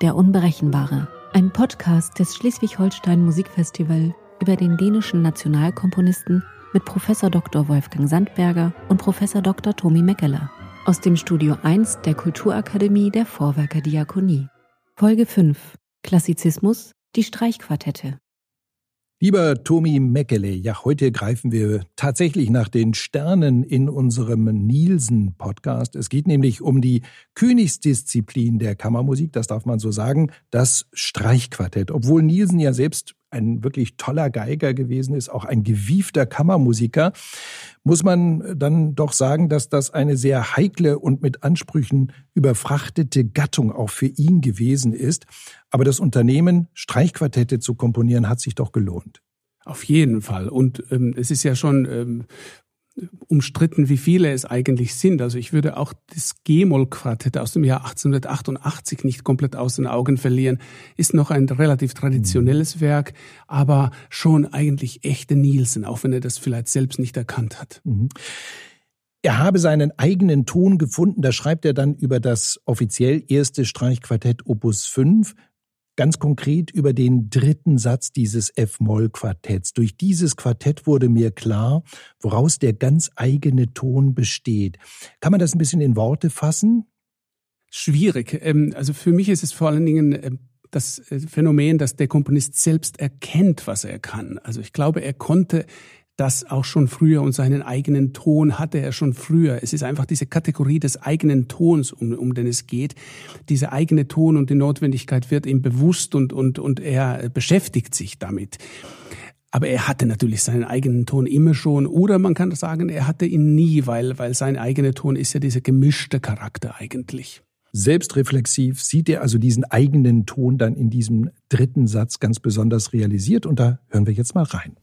Der Unberechenbare, ein Podcast des Schleswig-Holstein Musikfestival über den dänischen Nationalkomponisten mit Prof. Dr. Wolfgang Sandberger und Prof. Dr. Tomi Mäkelä aus dem Studio 1 der Kulturakademie der Vorwerker Diakonie. Folge 5: Klassizismus, die Streichquartette. Lieber Tomi Mäkelä, ja, heute greifen wir tatsächlich nach den Sternen in unserem Nielsen-Podcast. Es geht nämlich um die Königsdisziplin der Kammermusik, das darf man so sagen, das Streichquartett. Obwohl Nielsen ja selbst ein wirklich toller Geiger gewesen ist, auch ein gewiefter Kammermusiker, muss man dann doch sagen, dass das eine sehr heikle und mit Ansprüchen überfrachtete Gattung auch für ihn gewesen ist. Aber das Unternehmen, Streichquartette zu komponieren, hat sich doch gelohnt. Auf jeden Fall. Und es ist ja schon umstritten, wie viele es eigentlich sind. Also ich würde auch das G-Moll-Quartett aus dem Jahr 1888 nicht komplett aus den Augen verlieren. Ist noch ein relativ traditionelles Werk, aber schon eigentlich echte Nielsen, auch wenn er das vielleicht selbst nicht erkannt hat. Mhm. Er habe seinen eigenen Ton gefunden. Da schreibt er dann über das offiziell erste Streichquartett Opus 5, ganz konkret über den dritten Satz dieses F-Moll-Quartetts. Durch dieses Quartett wurde mir klar, woraus der ganz eigene Ton besteht. Kann man das ein bisschen in Worte fassen? Schwierig. Also für mich ist es vor allen Dingen das Phänomen, dass der Komponist selbst erkennt, was er kann. Also ich glaube, er konnte das auch schon früher und seinen eigenen Ton hatte er schon früher. Es ist einfach diese Kategorie des eigenen Tons, um den es geht. Dieser eigene Ton und die Notwendigkeit wird ihm bewusst und er beschäftigt sich damit. Aber er hatte natürlich seinen eigenen Ton immer schon. Oder man kann sagen, er hatte ihn nie, weil sein eigener Ton ist ja dieser gemischte Charakter eigentlich. Selbstreflexiv sieht er also diesen eigenen Ton dann in diesem dritten Satz ganz besonders realisiert. Und da hören wir jetzt mal rein.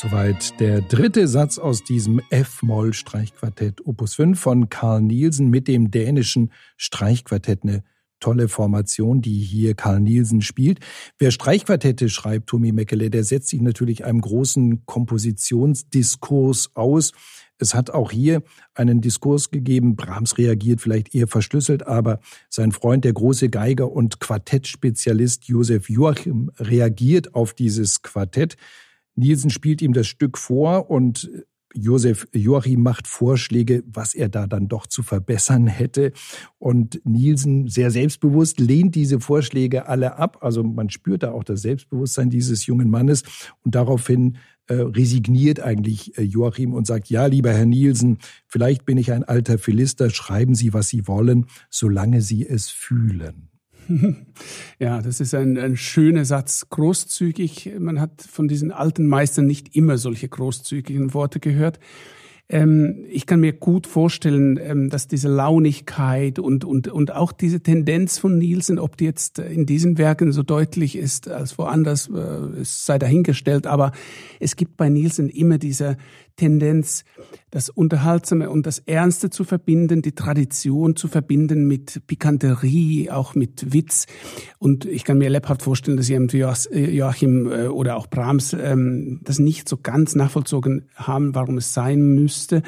Soweit der dritte Satz aus diesem F-Moll-Streichquartett Opus 5 von Carl Nielsen mit dem dänischen Streichquartett. Eine tolle Formation, die hier Carl Nielsen spielt. Wer Streichquartette schreibt, Tomi Mäkelä, der setzt sich natürlich einem großen Kompositionsdiskurs aus. Es hat auch hier einen Diskurs gegeben. Brahms reagiert vielleicht eher verschlüsselt, aber sein Freund, der große Geiger und Quartettspezialist Josef Joachim, reagiert auf dieses Quartett. Nielsen spielt ihm das Stück vor und Josef Joachim macht Vorschläge, was er da dann doch zu verbessern hätte. Und Nielsen, sehr selbstbewusst, lehnt diese Vorschläge alle ab. Also man spürt da auch das Selbstbewusstsein dieses jungen Mannes. Und daraufhin resigniert eigentlich Joachim und sagt, ja, lieber Herr Nielsen, vielleicht bin ich ein alter Philister, schreiben Sie, was Sie wollen, solange Sie es fühlen. Ja, das ist ein schöner Satz, großzügig. Man hat von diesen alten Meistern nicht immer solche großzügigen Worte gehört. Ich kann mir gut vorstellen, dass diese Launigkeit und auch diese Tendenz von Nielsen, ob die jetzt in diesen Werken so deutlich ist als woanders, sei dahingestellt. Aber es gibt bei Nielsen immer diese Tendenz, das Unterhaltsame und das Ernste zu verbinden, die Tradition zu verbinden mit Pikanterie, auch mit Witz. Und ich kann mir lebhaft vorstellen, dass Joachim oder auch Brahms das nicht so ganz nachvollzogen haben, warum es sein müsste.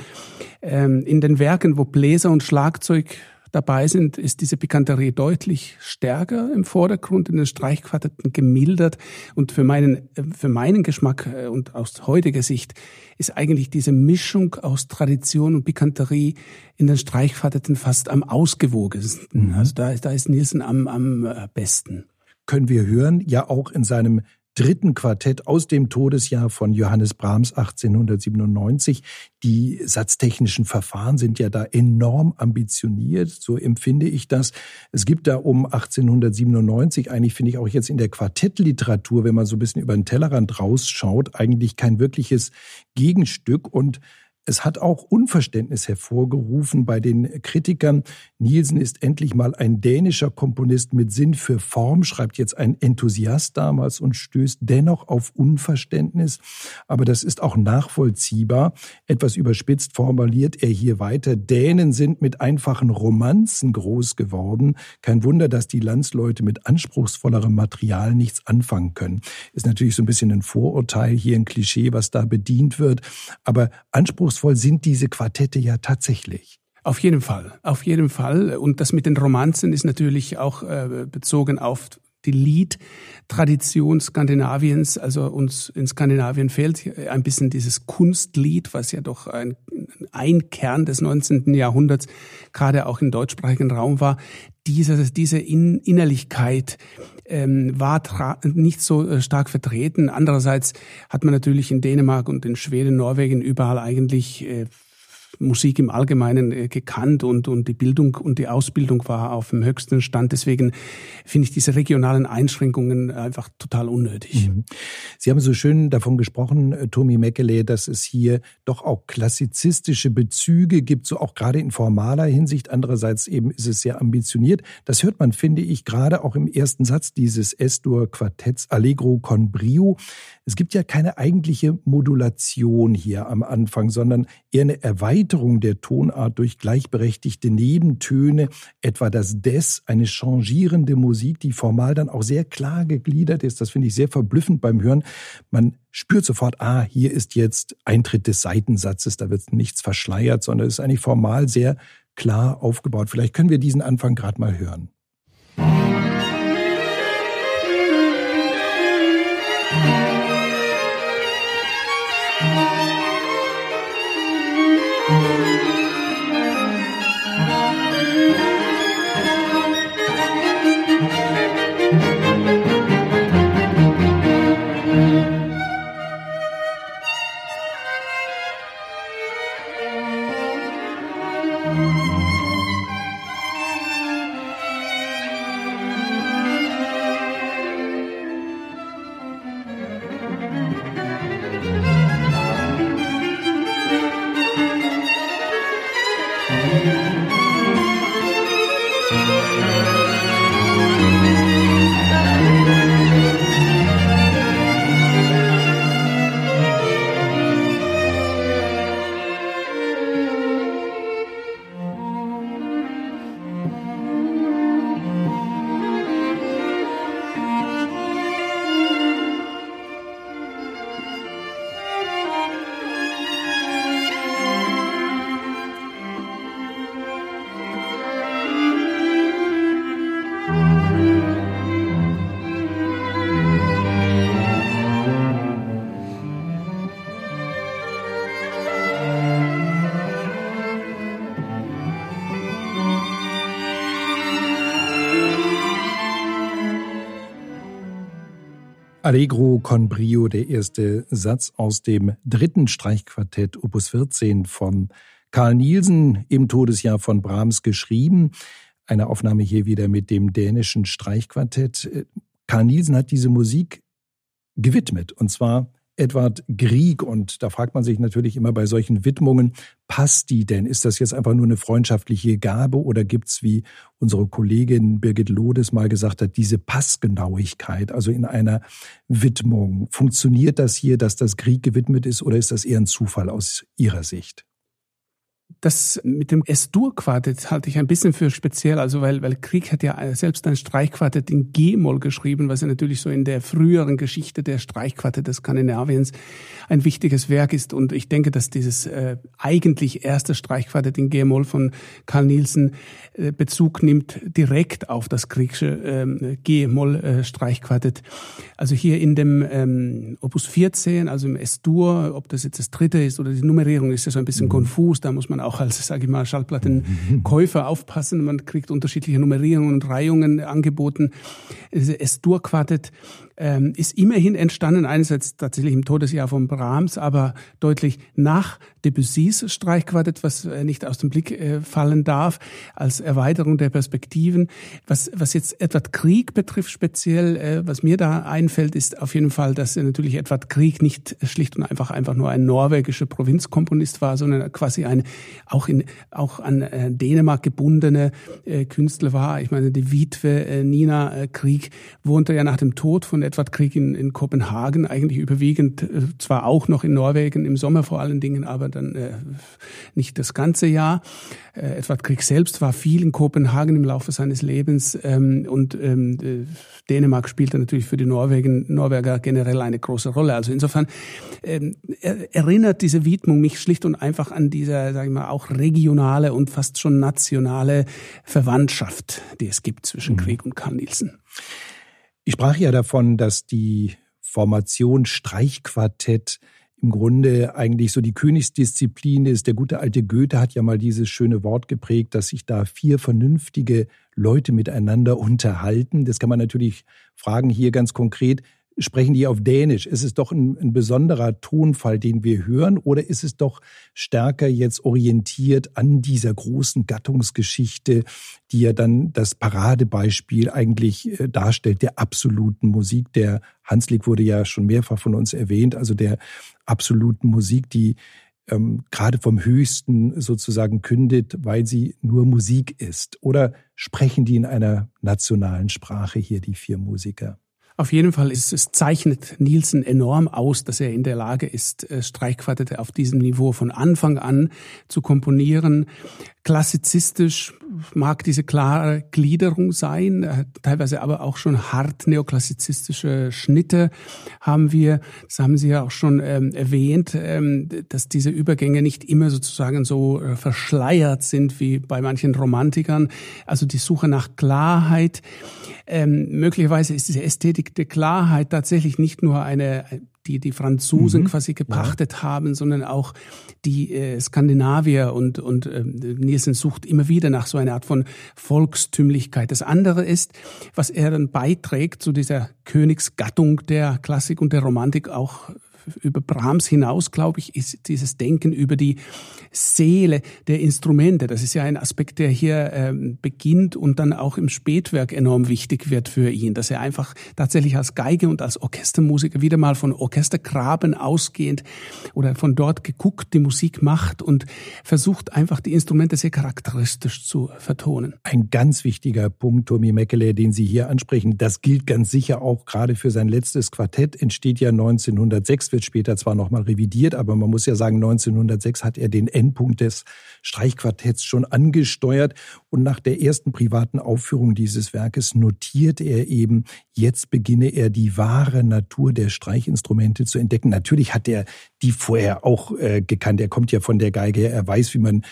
In den Werken, wo Bläser und Schlagzeug dabei sind, ist diese Pikanterie deutlich stärker im Vordergrund, in den Streichquartetten gemildert. Und für meinen Geschmack und aus heutiger Sicht ist eigentlich diese Mischung aus Tradition und Pikanterie in den Streichquartetten fast am ausgewogensten. Mhm. Also da ist Nielsen am besten. Können wir hören, ja auch in seinem dritten Quartett aus dem Todesjahr von Johannes Brahms 1897. Die satztechnischen Verfahren sind ja da enorm ambitioniert, so empfinde ich das. Es gibt da um 1897, eigentlich finde ich auch jetzt in der Quartettliteratur, wenn man so ein bisschen über den Tellerrand rausschaut, eigentlich kein wirkliches Gegenstück. Und es hat auch Unverständnis hervorgerufen bei den Kritikern. Nielsen ist endlich mal ein dänischer Komponist mit Sinn für Form, schreibt jetzt ein Enthusiast damals und stößt dennoch auf Unverständnis. Aber das ist auch nachvollziehbar. Etwas überspitzt formuliert er hier weiter. Dänen sind mit einfachen Romanzen groß geworden. Kein Wunder, dass die Landsleute mit anspruchsvollerem Material nichts anfangen können. Ist natürlich so ein bisschen ein Vorurteil, hier ein Klischee, was da bedient wird. Aber anspruchsvoll sind diese Quartette ja tatsächlich. Auf jeden Fall. Und das mit den Romanzen ist natürlich auch bezogen auf die Liedtradition Skandinaviens. Also uns in Skandinavien fehlt ein bisschen dieses Kunstlied, was ja doch ein Kern des 19. Jahrhunderts, gerade auch im deutschsprachigen Raum war. Diese Innerlichkeit war nicht so stark vertreten. Andererseits hat man natürlich in Dänemark und in Schweden, Norwegen überall eigentlich Musik im Allgemeinen gekannt und die Bildung und die Ausbildung war auf dem höchsten Stand. Deswegen finde ich diese regionalen Einschränkungen einfach total unnötig. Mhm. Sie haben so schön davon gesprochen, Tomi Mäkelä, dass es hier doch auch klassizistische Bezüge gibt, so auch gerade in formaler Hinsicht. Andererseits eben ist es sehr ambitioniert. Das hört man, finde ich, gerade auch im ersten Satz dieses S-Dur-Quartetts Allegro con Brio. Es gibt ja keine eigentliche Modulation hier am Anfang, sondern eher eine Erweiterung der Tonart durch gleichberechtigte Nebentöne, etwa das Des, eine changierende Musik, die formal dann auch sehr klar gegliedert ist. Das finde ich sehr verblüffend beim Hören. Man spürt sofort, hier ist jetzt Eintritt des Seitensatzes, da wird nichts verschleiert, sondern es ist eigentlich formal sehr klar aufgebaut. Vielleicht können wir diesen Anfang gerade mal hören. Allegro con Brio, der erste Satz aus dem dritten Streichquartett Opus 14 von Carl Nielsen, im Todesjahr von Brahms geschrieben. Eine Aufnahme hier wieder mit dem dänischen Streichquartett. Carl Nielsen hat diese Musik gewidmet, und zwar Edvard Grieg. Und da fragt man sich natürlich immer bei solchen Widmungen, passt die denn? Ist das jetzt einfach nur eine freundschaftliche Gabe oder gibt es, wie unsere Kollegin Birgit Lodes mal gesagt hat, diese Passgenauigkeit, also in einer Widmung? Funktioniert das hier, dass das Grieg gewidmet ist, oder ist das eher ein Zufall aus Ihrer Sicht? Das mit dem Es-Dur-Quartett halte ich ein bisschen für speziell, also weil Grieg hat ja selbst ein Streichquartett in G-Moll geschrieben, was ja natürlich so in der früheren Geschichte der Streichquartette Skandinaviens ein wichtiges Werk ist. Und ich denke, dass dieses eigentlich erste Streichquartett in G-Moll von Carl Nielsen Bezug nimmt direkt auf das Griegsche G-Moll-Streichquartett. Also hier in dem Opus 14, also im Es-Dur, ob das jetzt das dritte ist oder die Nummerierung ist ja so ein bisschen konfus, da muss man auch als, sage ich mal, Schallplattenkäufer aufpassen. Man kriegt unterschiedliche Nummerierungen und Reihungen angeboten. Es-Dur-Quartett ist immerhin entstanden, einerseits tatsächlich im Todesjahr von Brahms, aber deutlich nach Debussys Streichquartett, was nicht aus dem Blick fallen darf, als Erweiterung der Perspektiven. Was jetzt Edvard Grieg betrifft speziell, was mir da einfällt, ist auf jeden Fall, dass natürlich Edvard Grieg nicht schlicht und einfach nur ein norwegischer Provinzkomponist war, sondern quasi ein auch an Dänemark gebundene Künstler war. Ich meine, die Witwe Nina Grieg wohnte ja nach dem Tod von Edvard Grieg in Kopenhagen, eigentlich überwiegend, zwar auch noch in Norwegen im Sommer vor allen Dingen, aber dann nicht das ganze Jahr. Edvard Grieg selbst war viel in Kopenhagen im Laufe seines Lebens und Dänemark spielte natürlich für die Norweger generell eine große Rolle. Also insofern erinnert diese Widmung mich schlicht und einfach an diese, sage ich mal, auch regionale und fast schon nationale Verwandtschaft, die es gibt zwischen Grieg und Carl Nielsen. Ich sprach ja davon, dass die Formation Streichquartett im Grunde eigentlich so die Königsdisziplin ist. Der gute alte Goethe hat ja mal dieses schöne Wort geprägt, dass sich da vier vernünftige Leute miteinander unterhalten. Das kann man natürlich fragen hier ganz konkret. Sprechen die auf Dänisch? Ist es doch ein besonderer Tonfall, den wir hören? Oder ist es doch stärker jetzt orientiert an dieser großen Gattungsgeschichte, die ja dann das Paradebeispiel eigentlich darstellt, der absoluten Musik? Der Hanslick wurde ja schon mehrfach von uns erwähnt, also der absoluten Musik, die gerade vom Höchsten sozusagen kündet, weil sie nur Musik ist. Oder sprechen die in einer nationalen Sprache hier, die vier Musiker? Auf jeden Fall zeichnet Nielsen enorm aus, dass er in der Lage ist, Streichquartette auf diesem Niveau von Anfang an zu komponieren. Klassizistisch mag diese klare Gliederung sein, teilweise aber auch schon hart neoklassizistische Schnitte haben wir. Das haben Sie ja auch schon erwähnt, dass diese Übergänge nicht immer sozusagen so verschleiert sind wie bei manchen Romantikern. Also die Suche nach Klarheit. Möglicherweise ist diese Ästhetik der Klarheit tatsächlich nicht nur eine, die Franzosen quasi gepachtet haben, sondern auch die Skandinavier und Nielsen sucht immer wieder nach so einer Art von Volkstümlichkeit. Das andere ist, was er dann beiträgt zu dieser Königsgattung der Klassik und der Romantik auch über Brahms hinaus, glaube ich, ist dieses Denken über die Seele der Instrumente. Das ist ja ein Aspekt, der hier beginnt und dann auch im Spätwerk enorm wichtig wird für ihn, dass er einfach tatsächlich als Geige und als Orchestermusiker wieder mal von Orchestergraben ausgehend oder von dort geguckt die Musik macht und versucht einfach die Instrumente sehr charakteristisch zu vertonen. Ein ganz wichtiger Punkt, Tomi Mäkelä, den Sie hier ansprechen, das gilt ganz sicher auch gerade für sein letztes Quartett, entsteht ja 1906, wird später zwar nochmal revidiert, aber man muss ja sagen, 1906 hat er den Endpunkt des Streichquartetts schon angesteuert und nach der ersten privaten Aufführung dieses Werkes notiert er eben, jetzt beginne er die wahre Natur der Streichinstrumente zu entdecken. Natürlich hat er die vorher auch gekannt, er kommt ja von der Geige her, er weiß, wie man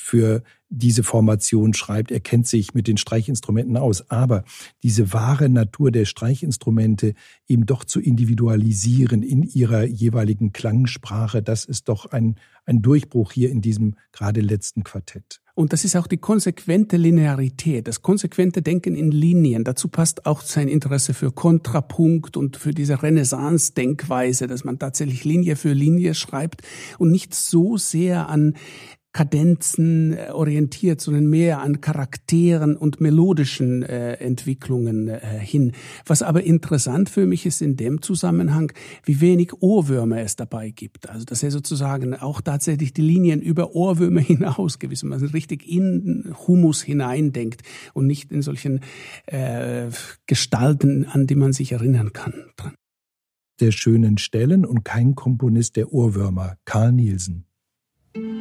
für diese Formation schreibt, er kennt sich mit den Streichinstrumenten aus, aber diese wahre Natur der Streichinstrumente eben doch zu individualisieren in ihrer jeweiligen Klangsprache, das ist doch ein Durchbruch hier in diesem gerade letzten Quartett. Und das ist auch die konsequente Linearität, das konsequente Denken in Linien. Dazu passt auch sein Interesse für Kontrapunkt und für diese Renaissance-Denkweise, dass man tatsächlich Linie für Linie schreibt und nicht so sehr an Kadenzen orientiert, sondern mehr an Charakteren und melodischen Entwicklungen hin. Was aber interessant für mich ist in dem Zusammenhang, wie wenig Ohrwürmer es dabei gibt. Also dass er sozusagen auch tatsächlich die Linien über Ohrwürmer hinaus gewissermaßen richtig in Humus hineindenkt und nicht in solchen Gestalten, an die man sich erinnern kann. Der schönen Stellen und kein Komponist der Ohrwürmer, Carl Nielsen. Thank you.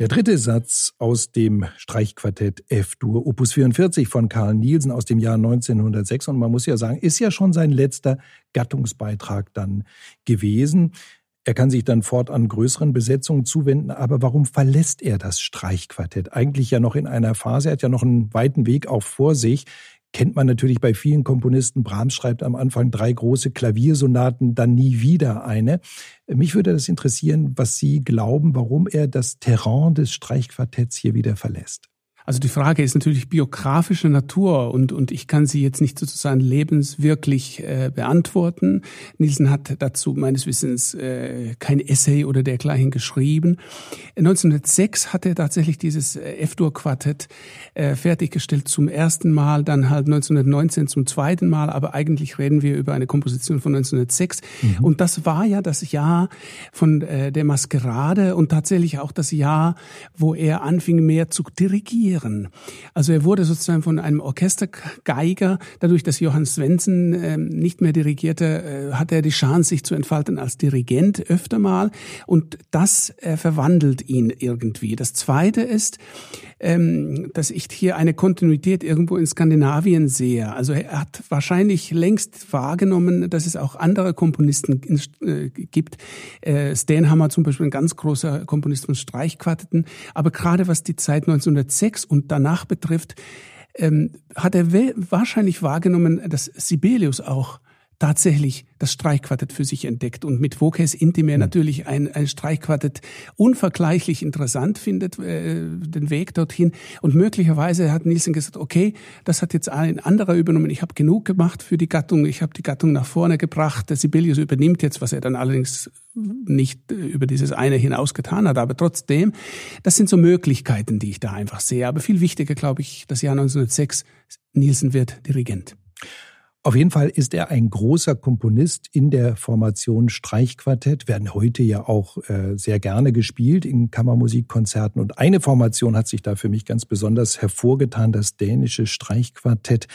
Der dritte Satz aus dem Streichquartett F-Dur, Opus 44 von Carl Nielsen aus dem Jahr 1906. Und man muss ja sagen, ist ja schon sein letzter Gattungsbeitrag dann gewesen. Er kann sich dann fortan größeren Besetzungen zuwenden. Aber warum verlässt er das Streichquartett? Eigentlich ja noch in einer Phase, er hat ja noch einen weiten Weg auch vor sich. Kennt man natürlich bei vielen Komponisten. Brahms schreibt am Anfang 3 große Klaviersonaten, dann nie wieder eine. Mich würde das interessieren, was Sie glauben, warum er das Terrain des Streichquartetts hier wieder verlässt. Also die Frage ist natürlich biografischer Natur und ich kann sie jetzt nicht sozusagen lebenswirklich beantworten. Nielsen hat dazu meines Wissens kein Essay oder dergleichen geschrieben. 1906 hat er tatsächlich dieses F-Dur-Quartett fertiggestellt zum ersten Mal, dann halt 1919 zum zweiten Mal, aber eigentlich reden wir über eine Komposition von 1906. Mhm. Und das war ja das Jahr von der Maskerade und tatsächlich auch das Jahr, wo er anfing mehr zu dirigieren. Also er wurde sozusagen von einem Orchestergeiger, dadurch, dass Johan Svendsen nicht mehr dirigierte, hatte er die Chance, sich zu entfalten als Dirigent öfter mal. Und das verwandelt ihn irgendwie. Das Zweite ist, dass ich hier eine Kontinuität irgendwo in Skandinavien sehe. Also er hat wahrscheinlich längst wahrgenommen, dass es auch andere Komponisten gibt. Stenhammer zum Beispiel, ein ganz großer Komponist von Streichquartetten. Aber gerade was die Zeit 1906 und danach betrifft, hat er wahrscheinlich wahrgenommen, dass Sibelius auch tatsächlich das Streichquartett für sich entdeckt und mit Voces Intime natürlich ein Streichquartett unvergleichlich interessant findet, den Weg dorthin. Und möglicherweise hat Nielsen gesagt, okay, das hat jetzt ein anderer übernommen. Ich habe genug gemacht für die Gattung. Ich habe die Gattung nach vorne gebracht. Der Sibelius übernimmt jetzt, was er dann allerdings nicht über dieses eine hinaus getan hat. Aber trotzdem, das sind so Möglichkeiten, die ich da einfach sehe. Aber viel wichtiger, glaube ich, das Jahr 1906, Nielsen wird Dirigent. Auf jeden Fall ist er ein großer Komponist in der Formation Streichquartett, werden heute ja auch sehr gerne gespielt in Kammermusikkonzerten. Und eine Formation hat sich da für mich ganz besonders hervorgetan, das dänische Streichquartett.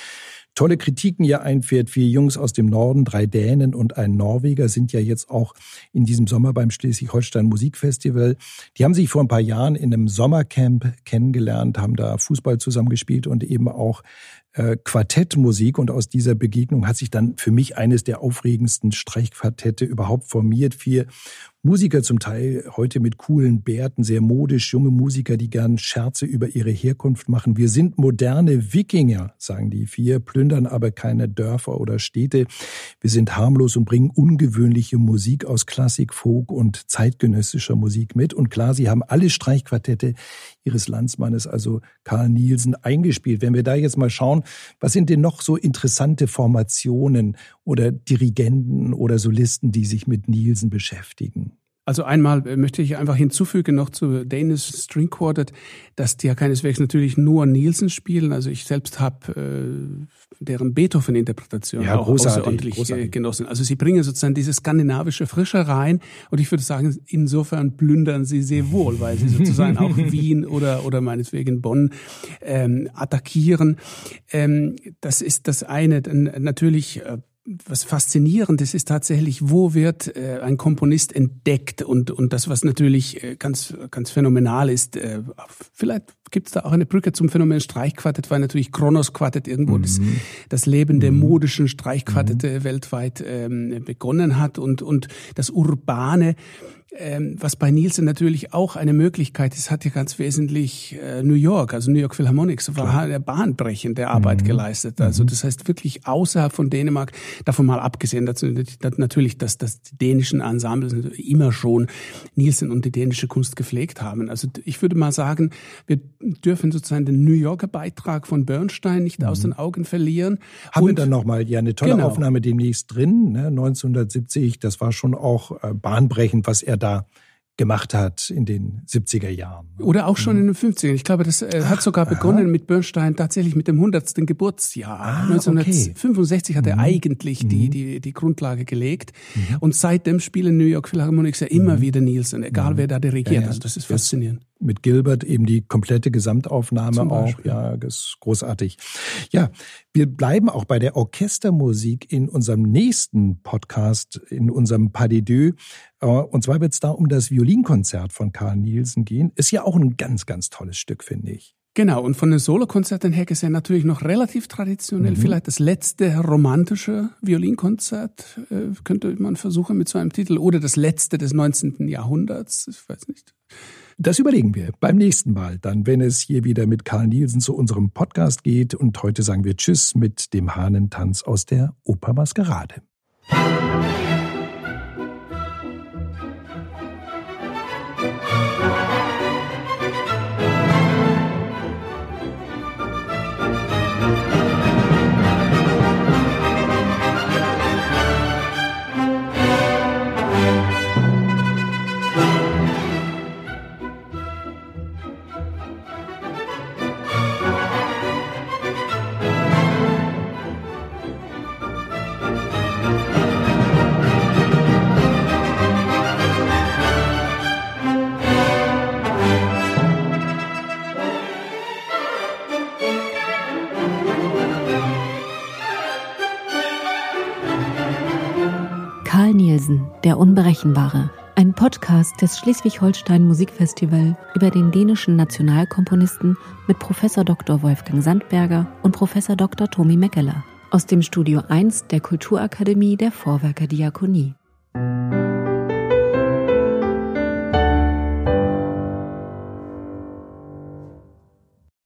Tolle Kritiken ja einfährt, 4 Jungs aus dem Norden, 3 Dänen und ein Norweger sind ja jetzt auch in diesem Sommer beim Schleswig-Holstein Musikfestival. Die haben sich vor ein paar Jahren in einem Sommercamp kennengelernt, haben da Fußball zusammengespielt und eben auch Quartettmusik, und aus dieser Begegnung hat sich dann für mich eines der aufregendsten Streichquartette überhaupt formiert. 4 Musiker, zum Teil heute mit coolen Bärten, sehr modisch, junge Musiker, die gern Scherze über ihre Herkunft machen. Wir sind moderne Wikinger, sagen die 4, plündern aber keine Dörfer oder Städte. Wir sind harmlos und bringen ungewöhnliche Musik aus Klassik, Folk und zeitgenössischer Musik mit. Und klar, sie haben alle Streichquartette ihres Landsmannes, also Carl Nielsen, eingespielt. Wenn wir da jetzt mal schauen, was sind denn noch so interessante Formationen oder Dirigenten oder Solisten, die sich mit Nielsen beschäftigen? Also einmal möchte ich einfach hinzufügen noch zu Danish String Quartet, dass die ja keineswegs natürlich nur Nielsen spielen. Also ich selbst habe deren Beethoven-Interpretation auch außerordentlich genossen. Also sie bringen sozusagen diese skandinavische Frische rein und ich würde sagen, insofern plündern sie sehr wohl, weil sie sozusagen auch Wien oder meinetwegen Bonn attackieren. Das ist das eine. Dann natürlich... Was Faszinierendes ist tatsächlich, wo wird ein Komponist entdeckt, und das, was natürlich ganz phänomenal ist, vielleicht gibt es da auch eine Brücke zum Phänomen Streichquartett, weil natürlich Kronos-Quartett irgendwo das Leben der modischen Streichquartette weltweit begonnen hat, und das Urbane, was bei Nielsen natürlich auch eine Möglichkeit ist, hat ja ganz wesentlich New York, also New York Philharmonic, so war eine bahnbrechende Arbeit geleistet. Also das heißt wirklich außerhalb von Dänemark, davon mal abgesehen, natürlich, dass die dänischen Ensembles immer schon Nielsen und die dänische Kunst gepflegt haben. Also ich würde mal sagen, wir dürfen sozusagen den New Yorker Beitrag von Bernstein nicht aus den Augen verlieren. Haben wir dann nochmal eine tolle Aufnahme demnächst drin, ne? 1970, das war schon auch bahnbrechend, was er da gemacht hat in den 70er Jahren. Oder auch schon in den 50ern. Ich glaube, das hat sogar begonnen mit Bernstein tatsächlich mit dem 100. Geburtsjahr. 1965 hat er eigentlich die Grundlage gelegt. Und seitdem spielen New York Philharmonics ja immer wieder Nielsen, egal wer da dirigiert. Also das ist faszinierend. mit Gilbert eben die komplette Gesamtaufnahme auch. Ja, das ist großartig. Ja, wir bleiben auch bei der Orchestermusik in unserem nächsten Podcast, in unserem Pas de Deux. Und zwar wird es da um das Violinkonzert von Carl Nielsen gehen. Ist ja auch ein ganz, ganz tolles Stück, finde ich. Genau, und von den Solokonzerten her gesehen natürlich noch relativ traditionell. Mhm. Vielleicht das letzte romantische Violinkonzert könnte man versuchen mit so einem Titel. Oder das letzte des 19. Jahrhunderts, ich weiß nicht. Das überlegen wir beim nächsten Mal, dann, wenn es hier wieder mit Carl Nielsen zu unserem Podcast geht. Und heute sagen wir Tschüss mit dem Hahnentanz aus der Oper Maskerade. Der Unberechenbare, ein Podcast des Schleswig-Holstein Musikfestival über den dänischen Nationalkomponisten mit Professor Dr. Wolfgang Sandberger und Professor Dr. Tomi Mäkelä aus dem Studio 1 der Kulturakademie der Vorwerker Diakonie.